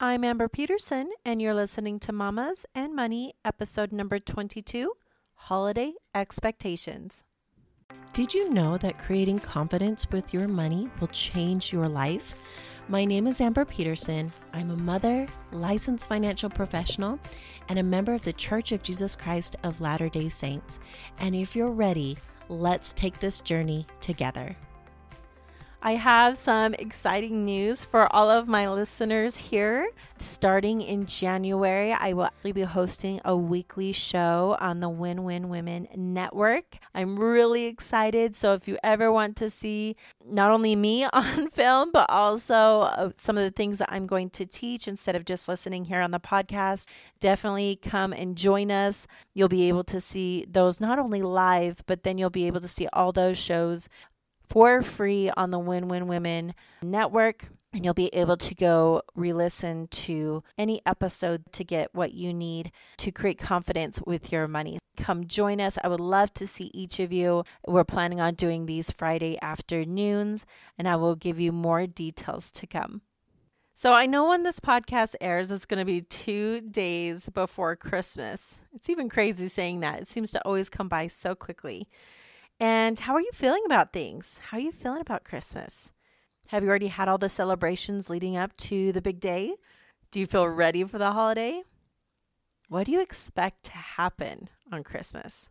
I'm Amber Peterson, and you're listening to Mamas and Money, episode number 22, Holiday Expectations. Did you know that creating confidence with your money will change your life? My name is Amber Peterson. I'm a mother, licensed financial professional, and a member of the Church of Jesus Christ of Latter-day Saints. And if you're ready, let's take this journey together. I have some exciting news for all of my listeners here. Starting in January, I will actually be hosting a weekly show on the Win Win Women Network. I'm really excited. So if you ever want to see not only me on film, but also some of the things that I'm going to teach instead of just listening here on the podcast, definitely come and join us. You'll be able to see those not only live, but then you'll be able to see all those shows for free on the Win Win Women Network, and you'll be able to go re-listen to any episode to get what you need to create confidence with your money. Come join us. I would love to see each of you. We're planning on doing these Friday afternoons, and I will give you more details to come. So I know when this podcast airs, it's going to be 2 days before Christmas. It's even crazy saying that. It seems to always come by so quickly. And how are you feeling about things? How are you feeling about Christmas? Have you already had all the celebrations leading up to the big day? Do you feel ready for the holiday? What do you expect to happen on Christmas?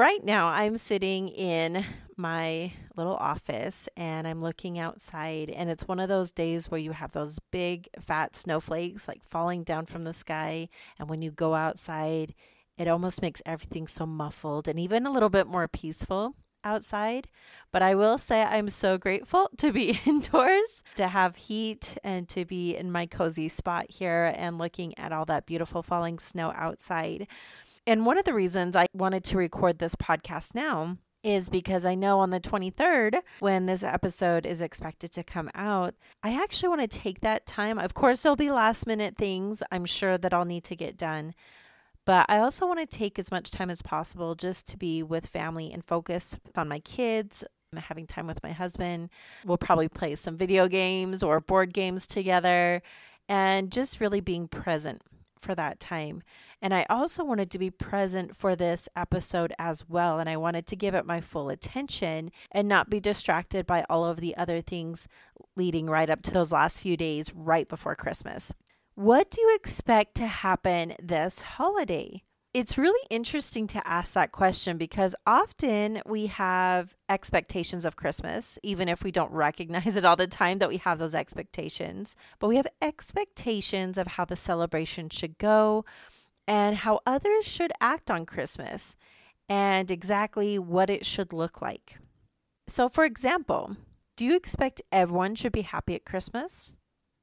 Right now, I'm sitting in my little office and I'm looking outside, and it's one of those days where you have those big fat snowflakes like falling down from the sky. And when you go outside, it almost makes everything so muffled and even a little bit more peaceful outside. But I will say I'm so grateful to be indoors, to have heat, and to be in my cozy spot here and looking at all that beautiful falling snow outside. And one of the reasons I wanted to record this podcast now is because I know on the 23rd, when this episode is expected to come out, I actually want to take that time. Of course, there'll be last minute things I'm sure that I'll need to get done, but I also want to take as much time as possible just to be with family and focus on my kids. I'm having time with my husband. We'll probably play some video games or board games together and just really being present for that time. And I also wanted to be present for this episode as well. And I wanted to give it my full attention and not be distracted by all of the other things leading right up to those last few days right before Christmas. What do you expect to happen this holiday? It's really interesting to ask that question because often we have expectations of Christmas, even if we don't recognize it all the time that we have those expectations. But we have expectations of how the celebration should go and how others should act on Christmas and exactly what it should look like. So, for example, do you expect everyone should be happy at Christmas?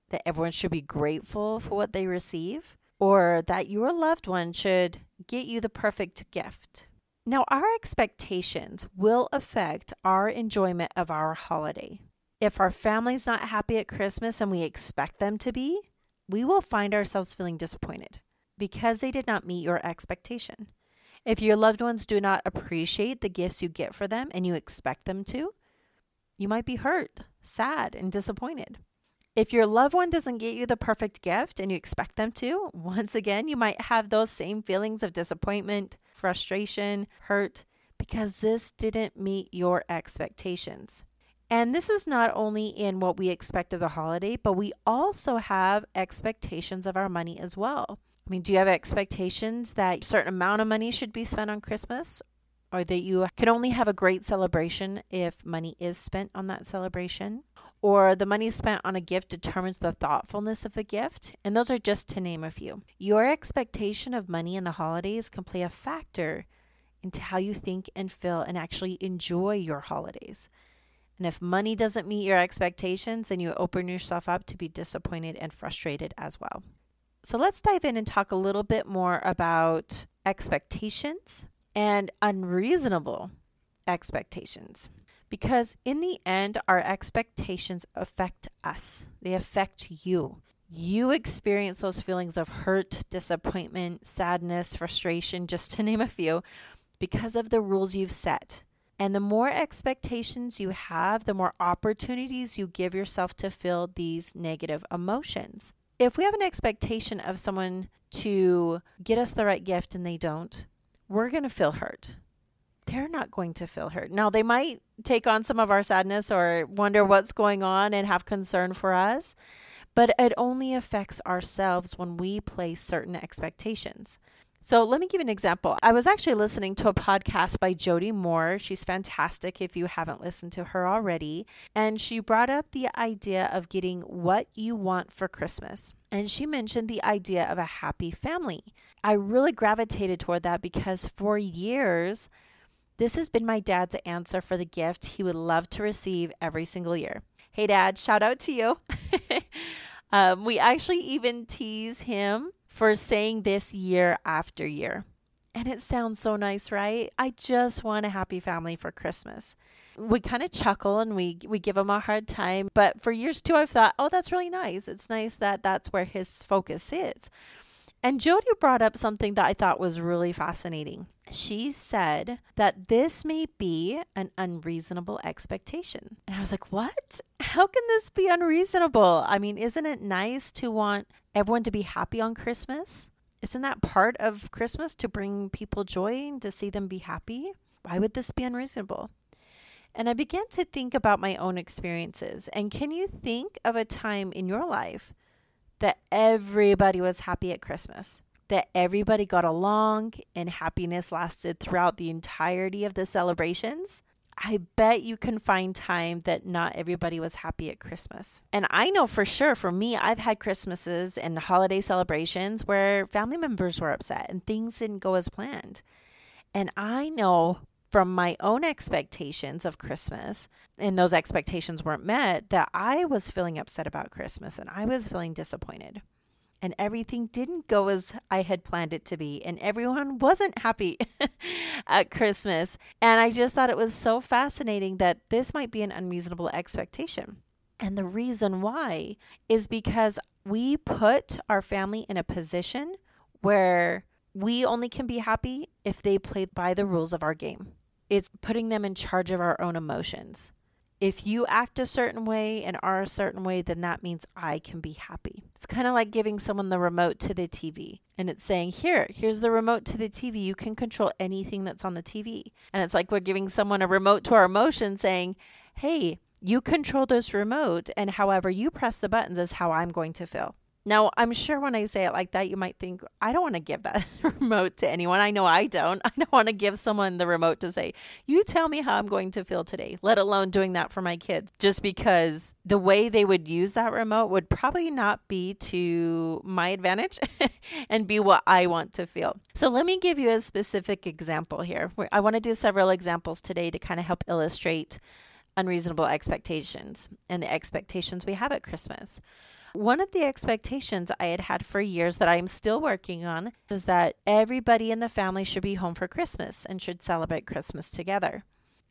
That everyone should be grateful for what they receive, or that your loved one should get you the perfect gift? Now, our expectations will affect our enjoyment of our holiday. If our family's not happy at Christmas and we expect them to be, we will find ourselves feeling disappointed because they did not meet your expectation. If your loved ones do not appreciate the gifts you get for them and you expect them to, you might be hurt, sad, and disappointed. If your loved one doesn't get you the perfect gift and you expect them to, once again, you might have those same feelings of disappointment, frustration, hurt, because this didn't meet your expectations. And this is not only in what we expect of the holiday, but we also have expectations of our money as well. I mean, do you have expectations that a certain amount of money should be spent on Christmas, or that you can only have a great celebration if money is spent on that celebration? Or the money spent on a gift determines the thoughtfulness of a gift. And those are just to name a few. Your expectation of money in the holidays can play a factor into how you think and feel and actually enjoy your holidays. And if money doesn't meet your expectations, then you open yourself up to be disappointed and frustrated as well. So let's dive in and talk a little bit more about expectations and unreasonable expectations. Because in the end, our expectations affect us. They affect you. You experience those feelings of hurt, disappointment, sadness, frustration, just to name a few, because of the rules you've set. And the more expectations you have, the more opportunities you give yourself to feel these negative emotions. if we have an expectation of someone to get us the right gift and they don't, we're going to feel hurt. They're not going to feel hurt. Now, they might take on some of our sadness or wonder what's going on and have concern for us, but it only affects ourselves when we place certain expectations. So let me give you an example. I was actually listening to a podcast by Jody Moore. She's fantastic if you haven't listened to her already. And she brought up the idea of getting what you want for Christmas. And she mentioned the idea of a happy family. I really gravitated toward that because for years, this has been my dad's answer for the gift he would love to receive every single year. Hey, Dad, shout out to you. We actually even tease him for saying this year after year. And it sounds so nice, right? I just want a happy family for Christmas. We kind of chuckle and we give him a hard time. But for years too, I've thought, oh, that's really nice. It's nice that that's where his focus is. And Jody brought up something that I thought was really fascinating. She said that this may be an unreasonable expectation. And I was like, what? How can this be unreasonable? I mean, isn't it nice to want everyone to be happy on Christmas? Isn't that part of Christmas, to bring people joy and to see them be happy? Why would this be unreasonable? And I began to think about my own experiences. And can you think of a time in your life that everybody was happy at Christmas, that everybody got along and happiness lasted throughout the entirety of the celebrations? I bet you can find time that not everybody was happy at Christmas. And I know for sure, for me, I've had Christmases and holiday celebrations where family members were upset and things didn't go as planned. And I know from my own expectations of Christmas, and those expectations weren't met, that I was feeling upset about Christmas and I was feeling disappointed. And everything didn't go as I had planned it to be. And everyone wasn't happy at Christmas. And I just thought it was so fascinating that this might be an unreasonable expectation. And the reason why is because we put our family in a position where we only can be happy if they play by the rules of our game. It's putting them in charge of our own emotions. If you act a certain way and are a certain way, then that means I can be happy. It's kind of like giving someone the remote to the TV. And it's saying, here's the remote to the TV. You can control anything that's on the TV. And it's like we're giving someone a remote to our emotion saying, hey, you control this remote. And however you press the buttons is how I'm going to feel. Now, I'm sure when I say it like that, you might think, I don't want to give that remote to anyone. I know I don't. I don't want to give someone the remote to say, you tell me how I'm going to feel today, let alone doing that for my kids, just because the way they would use that remote would probably not be to my advantage and be what I want to feel. So let me give you a specific example here. I want to do several examples today to kind of help illustrate unreasonable expectations and the expectations we have at Christmas. One of the expectations I had for years that I'm still working on is that everybody in the family should be home for Christmas and should celebrate Christmas together.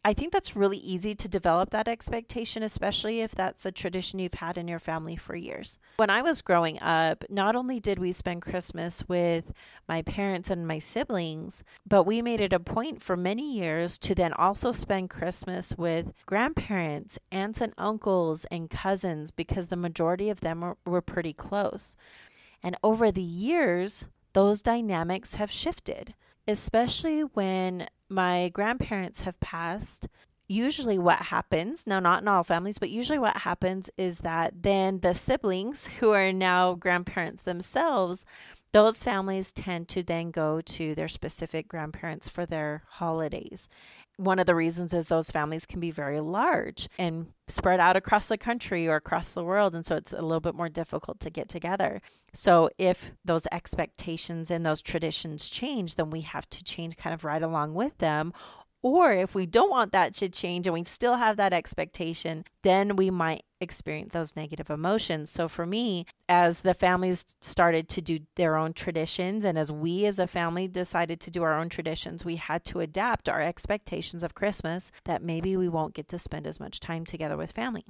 I think that's really easy to develop that expectation, especially if that's a tradition you've had in your family for years. When I was growing up, not only did we spend Christmas with my parents and my siblings, but we made it a point for many years to then also spend Christmas with grandparents, aunts and uncles, and cousins, because the majority of them were pretty close. And over the years, those dynamics have shifted, especially when my grandparents have passed. Usually what happens, now not in all families, but usually what happens is that then the siblings who are now grandparents themselves, those families tend to then go to their specific grandparents for their holidays. One of the reasons is those families can be very large and spread out across the country or across the world. And so it's a little bit more difficult to get together. So if those expectations and those traditions change, then we have to change kind of right along with them. Or if we don't want that to change and we still have that expectation, then we might experience those negative emotions. So for me, as the families started to do their own traditions, and as we as a family decided to do our own traditions, we had to adapt our expectations of Christmas that maybe we won't get to spend as much time together with family.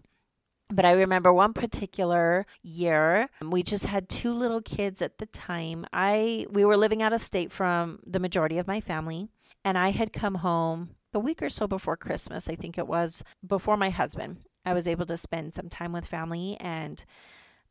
But I remember one particular year, we just had two little kids at the time. We were living out of state from the majority of my family, and I had come home a week or so before Christmas, I think it was, before my husband. I was able to spend some time with family, and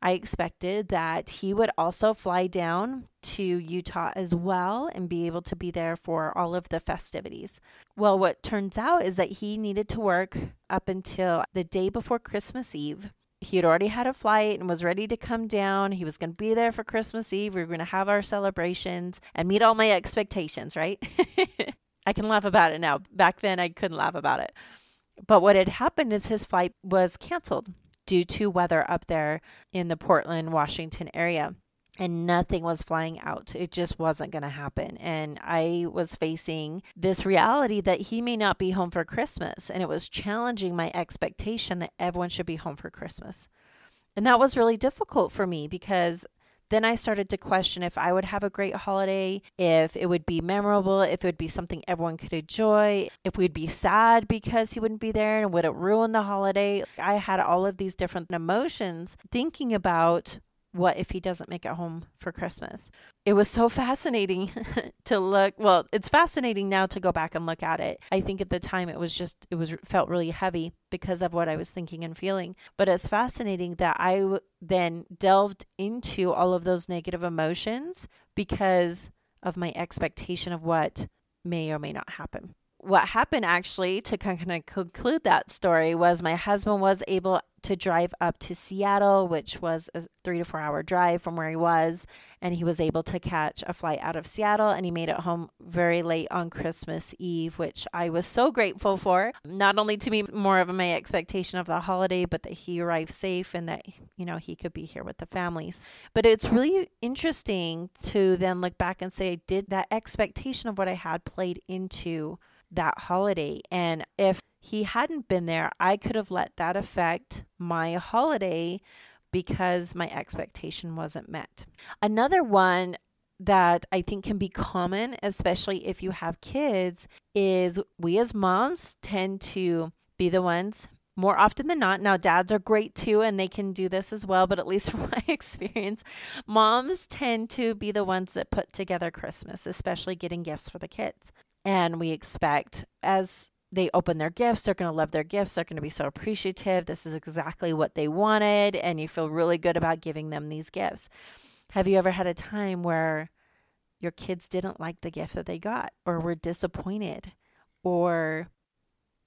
I expected that he would also fly down to Utah as well and be able to be there for all of the festivities. Well, what turns out is that he needed to work up until the day before Christmas Eve. He had already had a flight and was ready to come down. He was going to be there for Christmas Eve. We were going to have our celebrations and meet all my expectations, right? I can laugh about it now. Back then, I couldn't laugh about it. But what had happened is his flight was canceled due to weather up there in the Portland, Washington area. And nothing was flying out. It just wasn't going to happen. And I was facing this reality that he may not be home for Christmas. And it was challenging my expectation that everyone should be home for Christmas. And that was really difficult for me because then I started to question if I would have a great holiday, if it would be memorable, if it would be something everyone could enjoy, if we'd be sad because he wouldn't be there and would it ruin the holiday. I had all of these different emotions thinking about what if he doesn't make it home for Christmas. It was so fascinating to look. Well, it's fascinating now to go back and look at it. I think at the time it felt really heavy because of what I was thinking and feeling. But it's fascinating that I then delved into all of those negative emotions because of my expectation of what may or may not happen. What happened actually, to kind of conclude that story, was my husband was able to drive up to Seattle, which was a 3 to 4 hour drive from where he was. And he was able to catch a flight out of Seattle and he made it home very late on Christmas Eve, which I was so grateful for. Not only to me, more of my expectation of the holiday, but that he arrived safe and that, you know, he could be here with the families. But it's really interesting to then look back and say, did that expectation of what I had played into that holiday? And if he hadn't been there, I could have let that affect my holiday because my expectation wasn't met. Another one that I think can be common, especially if you have kids, is we as moms tend to be the ones more often than not. Now, dads are great too, and they can do this as well. But at least from my experience, moms tend to be the ones that put together Christmas, especially getting gifts for the kids. And we expect as they open their gifts, they're going to love their gifts. They're going to be so appreciative. This is exactly what they wanted. And you feel really good about giving them these gifts. Have you ever had a time where your kids didn't like the gift that they got or were disappointed or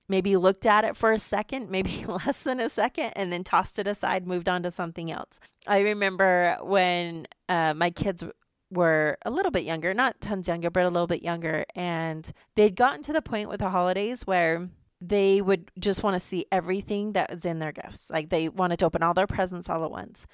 maybe looked at it for a second, maybe less than a second, and then tossed it aside, moved on to something else? I remember when my kids were a little bit younger, not tons younger, but a little bit younger. And they'd gotten to the point with the holidays where they would just want to see everything that was in their gifts. Like they wanted to open all their presents all at once.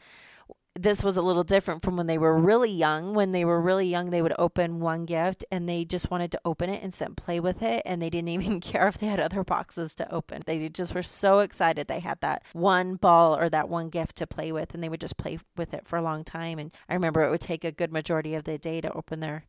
This was a little different from when they were really young. When they were really young, they would open one gift and they just wanted to open it and sit and play with it. And they didn't even care if they had other boxes to open. They just were so excited they had that one ball or that one gift to play with. And they would just play with it for a long time. And I remember it would take a good majority of the day to open their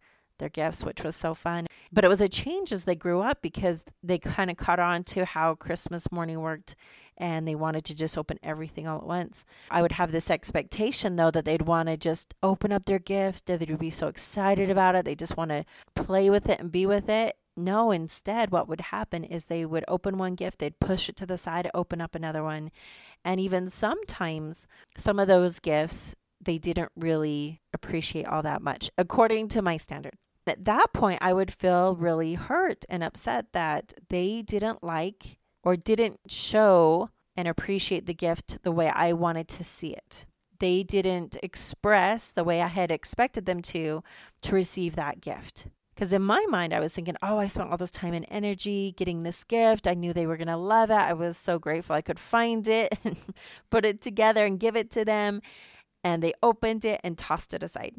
gifts, which was so fun. But it was a change as they grew up because they kind of caught on to how Christmas morning worked and they wanted to just open everything all at once. I would have this expectation though that they'd want to just open up their gift, that they'd be so excited about it. They just want to play with it and be with it. No, instead what would happen is they would open one gift, they'd push it to the side, open up another one. And even sometimes some of those gifts they didn't really appreciate all that much, according to my standard. At that point, I would feel really hurt and upset that they didn't like or didn't show and appreciate the gift the way I wanted to see it. They didn't express the way I had expected them to receive that gift. Because in my mind, I was thinking, oh, I spent all this time and energy getting this gift. I knew they were going to love it. I was so grateful I could find it and put it together and give it to them. And they opened it and tossed it aside.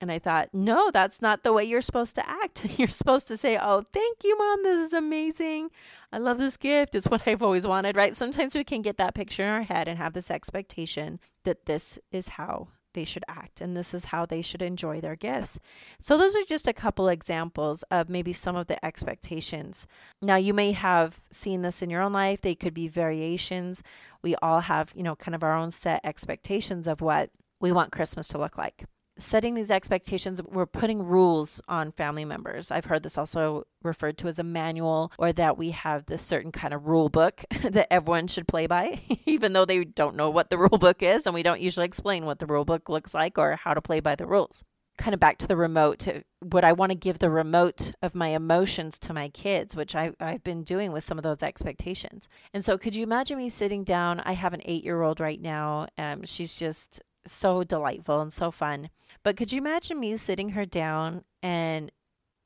And I thought, no, that's not the way you're supposed to act. You're supposed to say, oh, thank you, Mom. This is amazing. I love this gift. It's what I've always wanted, right? Sometimes we can get that picture in our head and have this expectation that this is how they should act and this is how they should enjoy their gifts. So those are just a couple examples of maybe some of the expectations. Now, you may have seen this in your own life. They could be variations. We all have, kind of our own set expectations of what we want Christmas to look like. setting these expectations, we're putting rules on family members. I've heard this also referred to as a manual, or that we have this certain kind of rule book that everyone should play by, even though they don't know what the rule book is, and we don't usually explain what the rule book looks like or how to play by the rules. Kind of back to the remote, would I want to give the remote of my emotions to my kids, which I've been doing with some of those expectations. And so could you imagine me sitting down? I have an 8-year-old right now. She's just so delightful and so fun. But could you imagine me sitting her down and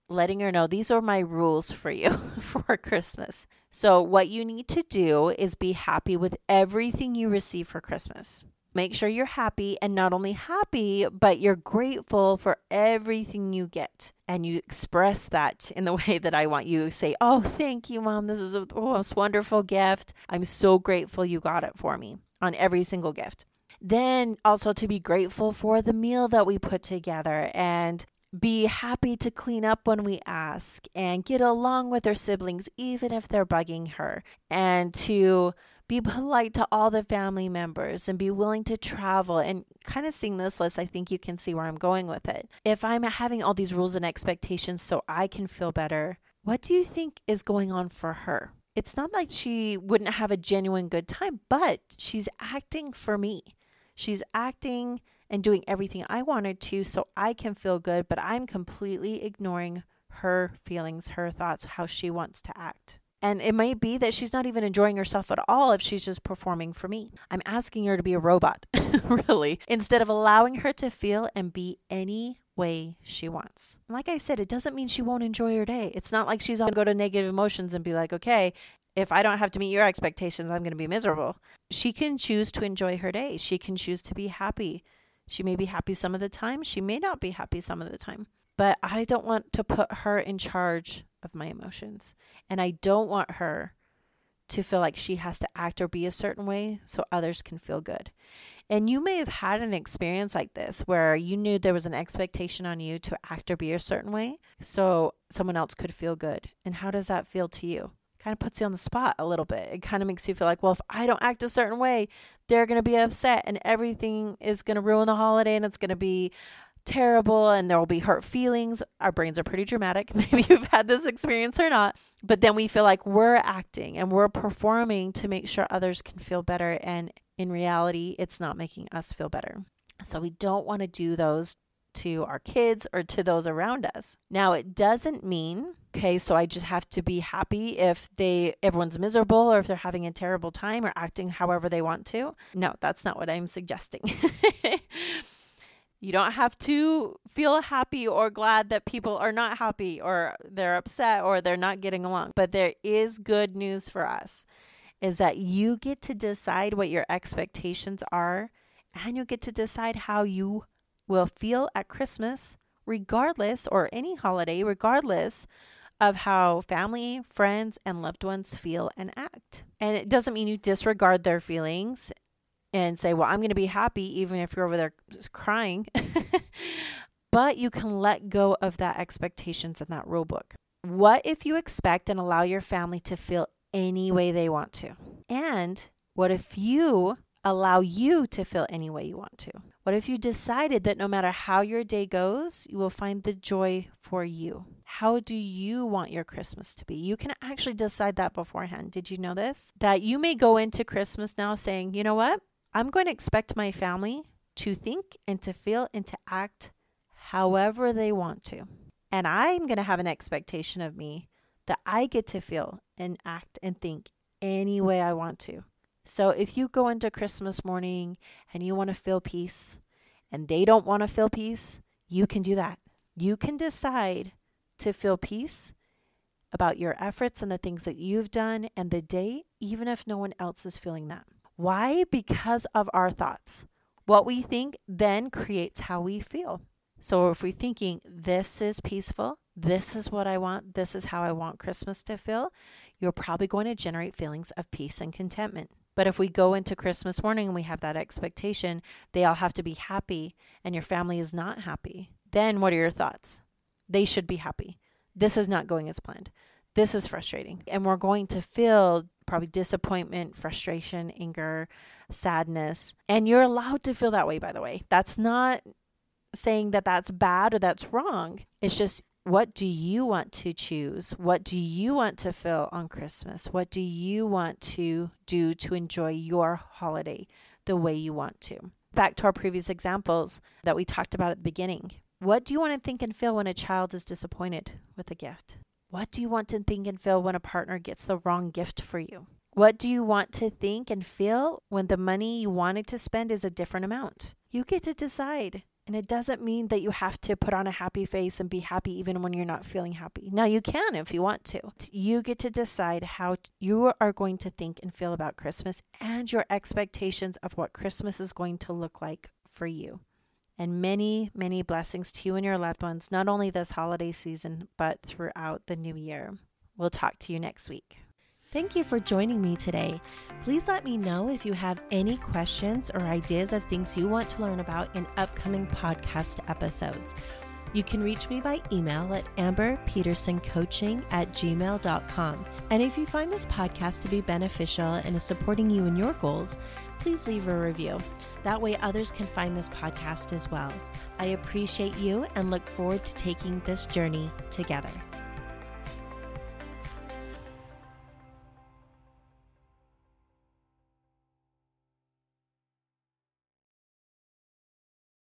letting her know, these are my rules for you for Christmas. So what you need to do is be happy with everything you receive for Christmas. Make sure you're happy, and not only happy, but you're grateful for everything you get. And you express that in the way that I want you. Say, oh, thank you, Mom. This is a wonderful gift. I'm so grateful you got it for me, on every single gift. Then also to be grateful for the meal that we put together, and be happy to clean up when we ask, and get along with her siblings, even if they're bugging her, and to be polite to all the family members, and be willing to travel. And kind of seeing this list, I think you can see where I'm going with it. If I'm having all these rules and expectations so I can feel better, what do you think is going on for her? It's not like she wouldn't have a genuine good time, but she's acting for me. She's acting and doing everything I wanted to so I can feel good, but I'm completely ignoring her feelings, her thoughts, how she wants to act. And it may be that she's not even enjoying herself at all if she's just performing for me. I'm asking her to be a robot, really, instead of allowing her to feel and be any way she wants. And like I said, it doesn't mean she won't enjoy her day. It's not like she's going to go to negative emotions and be like, okay, if I don't have to meet your expectations, I'm going to be miserable. She can choose to enjoy her day. She can choose to be happy. She may be happy some of the time. She may not be happy some of the time. But I don't want to put her in charge of my emotions. And I don't want her to feel like she has to act or be a certain way so others can feel good. And you may have had an experience like this where you knew there was an expectation on you to act or be a certain way so someone else could feel good. And how does that feel to you? Kind of puts you on the spot a little bit. It kind of makes you feel like, well, if I don't act a certain way, they're going to be upset and everything is going to ruin the holiday and it's going to be terrible and there will be hurt feelings. Our brains are pretty dramatic. Maybe you've had this experience or not. But then we feel like we're acting and we're performing to make sure others can feel better. And in reality, it's not making us feel better. So we don't want to do those to our kids or to those around us. Now, it doesn't mean, okay, so I just have to be happy if everyone's miserable or if they're having a terrible time or acting however they want to. No, that's not what I'm suggesting. You don't have to feel happy or glad that people are not happy or they're upset or they're not getting along. But there is good news for us, is that you get to decide what your expectations are, and you get to decide how you will feel at Christmas, regardless, or any holiday, regardless of how family, friends, and loved ones feel and act. And it doesn't mean you disregard their feelings and say, well, I'm going to be happy even if you're over there crying. But you can let go of that expectations in that rule book. What if you expect and allow your family to feel any way they want to? And what if you allow you to feel any way you want to? What if you decided that no matter how your day goes, you will find the joy for you? How do you want your Christmas to be? You can actually decide that beforehand. Did you know this? That you may go into Christmas now saying, you know what? I'm going to expect my family to think and to feel and to act however they want to. And I'm going to have an expectation of me that I get to feel and act and think any way I want to. So if you go into Christmas morning and you want to feel peace and they don't want to feel peace, you can do that. You can decide to feel peace about your efforts and the things that you've done and the day, even if no one else is feeling that. Why? Because of our thoughts. What we think then creates how we feel. So if we're thinking, this is peaceful, this is what I want, this is how I want Christmas to feel, you're probably going to generate feelings of peace and contentment. But if we go into Christmas morning and we have that expectation, they all have to be happy and your family is not happy, then what are your thoughts? They should be happy. This is not going as planned. This is frustrating. And we're going to feel probably disappointment, frustration, anger, sadness. And you're allowed to feel that way, by the way. That's not not saying that that's bad or that's wrong. It's just, what do you want to choose? What do you want to feel on Christmas? What do you want to do to enjoy your holiday the way you want to? Back to our previous examples that we talked about at the beginning. What do you want to think and feel when a child is disappointed with a gift? What do you want to think and feel when a partner gets the wrong gift for you? What do you want to think and feel when the money you wanted to spend is a different amount? You get to decide. And it doesn't mean that you have to put on a happy face and be happy even when you're not feeling happy. Now, you can if you want to. You get to decide how you are going to think and feel about Christmas and your expectations of what Christmas is going to look like for you. And many, many blessings to you and your loved ones, not only this holiday season, but throughout the new year. We'll talk to you next week. Thank you for joining me today. Please let me know if you have any questions or ideas of things you want to learn about in upcoming podcast episodes. You can reach me by email at amberpetersoncoaching@gmail.com. And if you find this podcast to be beneficial and is supporting you in your goals, please leave a review. That way others can find this podcast as well. I appreciate you and look forward to taking this journey together.